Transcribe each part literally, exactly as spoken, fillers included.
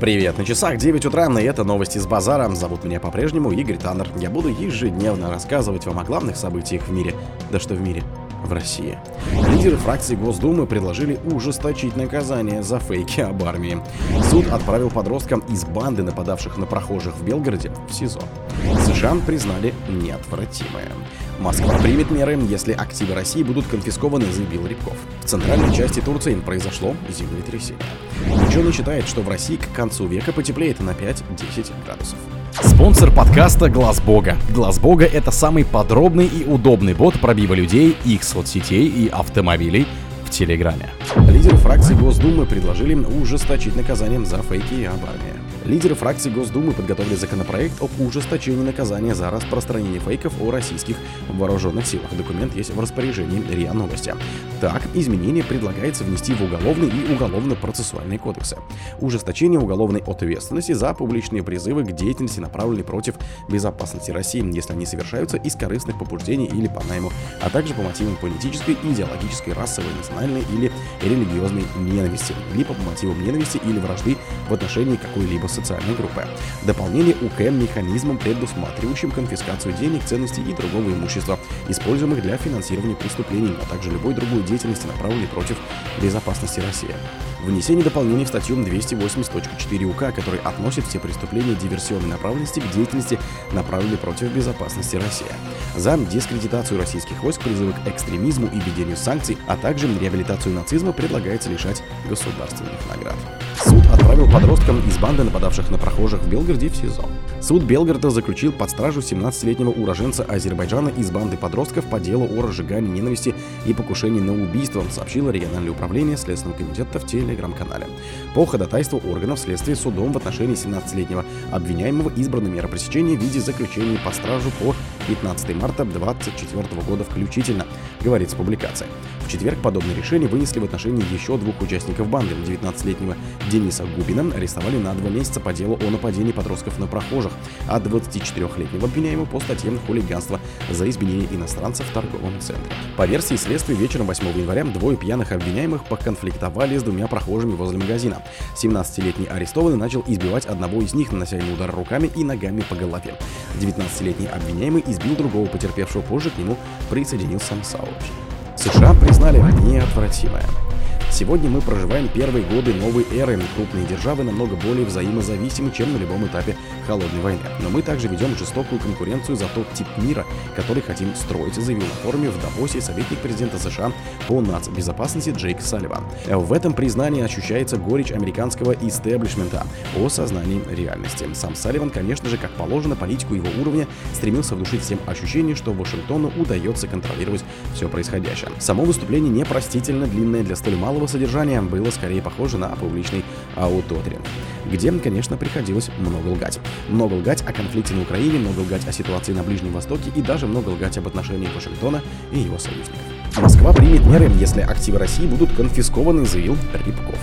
Привет, на часах девять утра, и это новости с базара. Зовут меня по-прежнему Игорь Таннер. Я буду ежедневно рассказывать вам о главных событиях в мире. Да что в мире? В России. Лидеры фракции Госдумы предложили ужесточить наказание за фейки об армии. Суд отправил подросткам из банды, нападавших на прохожих в Белгороде, в СИЗО. США признали неотвратимое. Москва примет меры, если активы России будут конфискованы, заявил Рябков. В центральной части Турции произошло землетрясение. Ученый считает, что в России к концу века потеплеет на пять-десять градусов. Спонсор подкаста «Глаз Бога». «Глаз Бога» — это самый подробный и удобный бот пробива людей, их соцсетей и автомобилей в Телеграме. Лидеры фракции Госдумы предложили ужесточить наказание за фейки об армии. Лидеры фракции Госдумы подготовили законопроект об ужесточении наказания за распространение фейков о российских вооруженных силах. Документ есть в распоряжении РИА Новости. Так, изменения предлагается внести в уголовный и уголовно-процессуальные кодексы. Ужесточение уголовной ответственности за публичные призывы к деятельности, направленные против безопасности России, если они совершаются из корыстных побуждений или по найму, а также по мотивам политической, идеологической, расовой, национальной или религиозной ненависти, либо по мотивам ненависти или вражды в отношении какой-либо социальной группы. Дополнение УК механизмом, предусматривающим конфискацию денег, ценностей и другого имущества, используемых для финансирования преступлений, а также любой другой деятельности, направленной против безопасности России. Внесение дополнений в статью двести восемьдесят точка четыре УК, который относит все преступления диверсионной направленности к деятельности, направленной против безопасности России. За дискредитацию российских войск, призывы к экстремизму и введению санкций, а также реабилитацию нацизма предлагается лишать государственных наград. Суд отправил подросткам из банды, нападавших на прохожих в Белгороде, в СИЗО. Суд Белгорода заключил под стражу семнадцатилетнего уроженца Азербайджана из банды подростков по делу о разжигании ненависти и покушении на убийство, сообщило региональное управление Следственного комитета в телеграм-канале. По ходатайству органов следствия судом в отношении семнадцатилетнего обвиняемого избрана мера пресечения в виде заключения под стражу по пятнадцатое марта две тысячи двадцать четвёртого года включительно, говорится публикация. В четверг подобное решение вынесли в отношении еще двух участников банды. девятнадцатилетнего Дениса Губина арестовали на два месяца по делу о нападении подростков на прохожих, а двадцатичетырёхлетнего обвиняемого по статьям хулиганства за избиение иностранца в торговом центре. По версии следствия, вечером восьмого января двое пьяных обвиняемых поконфликтовали с двумя прохожими возле магазина. семнадцатилетний арестованный начал избивать одного из них, нанося ему удар руками и ногами по голове. девятнадцатилетний обвиняемый избил другого потерпевшего, позже к нему присоединился Саучи. США признали неотвратимое. Сегодня мы проживаем первые годы новой эры. Крупные державы намного более взаимозависимы, чем на любом этапе холодной войны. Но мы также ведем жестокую конкуренцию за тот тип мира, который хотим строить, заявил на форуме в Давосе советник президента США по нацбезопасности Джейк Салливан. В этом признании ощущается горечь американского истеблишмента о сознании реальности. Сам Салливан, конечно же, как положено, политику его уровня стремился внушить всем ощущение, что Вашингтону удается контролировать все происходящее. Само выступление непростительно длинное для столь малого содержания было скорее похоже на публичный аутотринг, где, конечно, приходилось много лгать. Много лгать о конфликте на Украине, много лгать о ситуации на Ближнем Востоке и даже много лгать об отношениях Вашингтона и его союзников. Москва примет меры, если активы России будут конфискованы, заявил Рябков.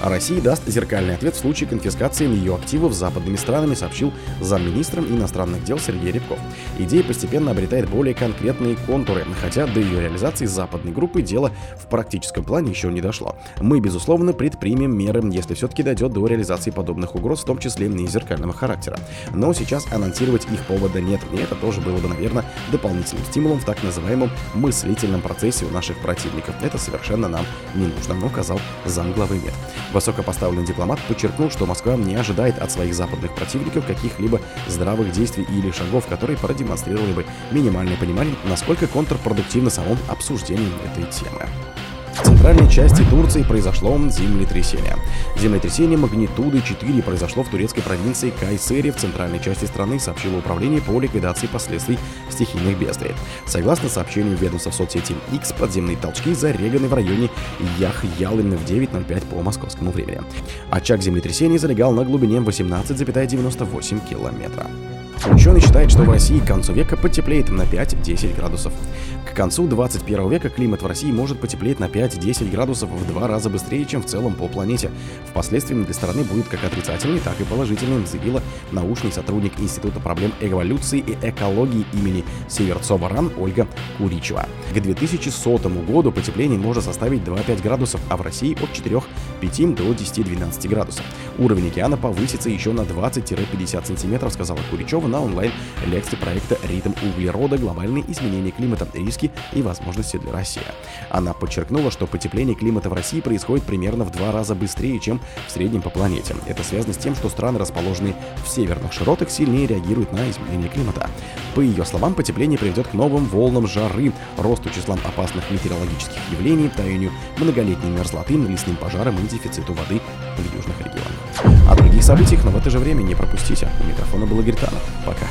А Россия даст зеркальный ответ в случае конфискации ее активов западными странами, сообщил замминистра иностранных дел Сергей Рябков. Идея постепенно обретает более конкретные контуры, хотя до ее реализации западной группы дело в практическом плане еще не дошло. Мы, безусловно, предпримем меры, если все-таки дойдет до реализации подобных угроз, в том числе и зеркального характера. Но сейчас анонсировать их повода нет, и это тоже было бы, наверное, дополнительным стимулом в так называемом мыслительном процессе у наших противников. Это совершенно нам не нужно, указал замглавы МИД. Высокопоставленный дипломат подчеркнул, что Москва не ожидает от своих западных противников каких-либо здравых действий или шагов, которые продемонстрировали бы минимальное понимание, насколько контрпродуктивно само обсуждение этой темы. В центральной части Турции произошло землетрясение. Землетрясение магнитуды четыре произошло в турецкой провинции Кайсери в центральной части страны, сообщило Управление по ликвидации последствий стихийных бедствий. Согласно сообщению ведомства в соцсети X, подземные толчки зареганы в районе Яхьялы в девять ноль пять по московскому времени. Очаг землетрясения залегал на глубине восемнадцать целых девяносто восемь сотых километра. Ученый считает, что в России к концу века потеплеет на пять-десять градусов. К концу двадцать первого века климат в России может потеплеть на пять-десять градусов в два раза быстрее, чем в целом по планете. Впоследствии для страны будет как отрицательный, так и положительным, заявила научный сотрудник Института проблем эволюции и экологии имени Северцова РАН Ольга Куричева. К две тысячи сотому году потепление может составить два-пять градусов, а в России от четырёх-пяти до десяти-двенадцати градусов. Уровень океана повысится еще на двадцать-пятьдесят сантиметров, сказала Куричева на онлайн-лекции проекта «Ритм углерода. Глобальные изменения климата. Риски и возможности для России». Она подчеркнула, что потепление климата в России происходит примерно в два раза быстрее, чем в среднем по планете. Это связано с тем, что страны, расположенные в северных широтах, сильнее реагируют на изменение климата. По ее словам, потепление приведет к новым волнам жары, росту числа опасных метеорологических явлений, таянию многолетней мерзлоты, лесным пожарам и дефициту воды в южных регионах. О других событиях, но в это же время не пропустите. У микрофона был Игорь Таннер. Пока.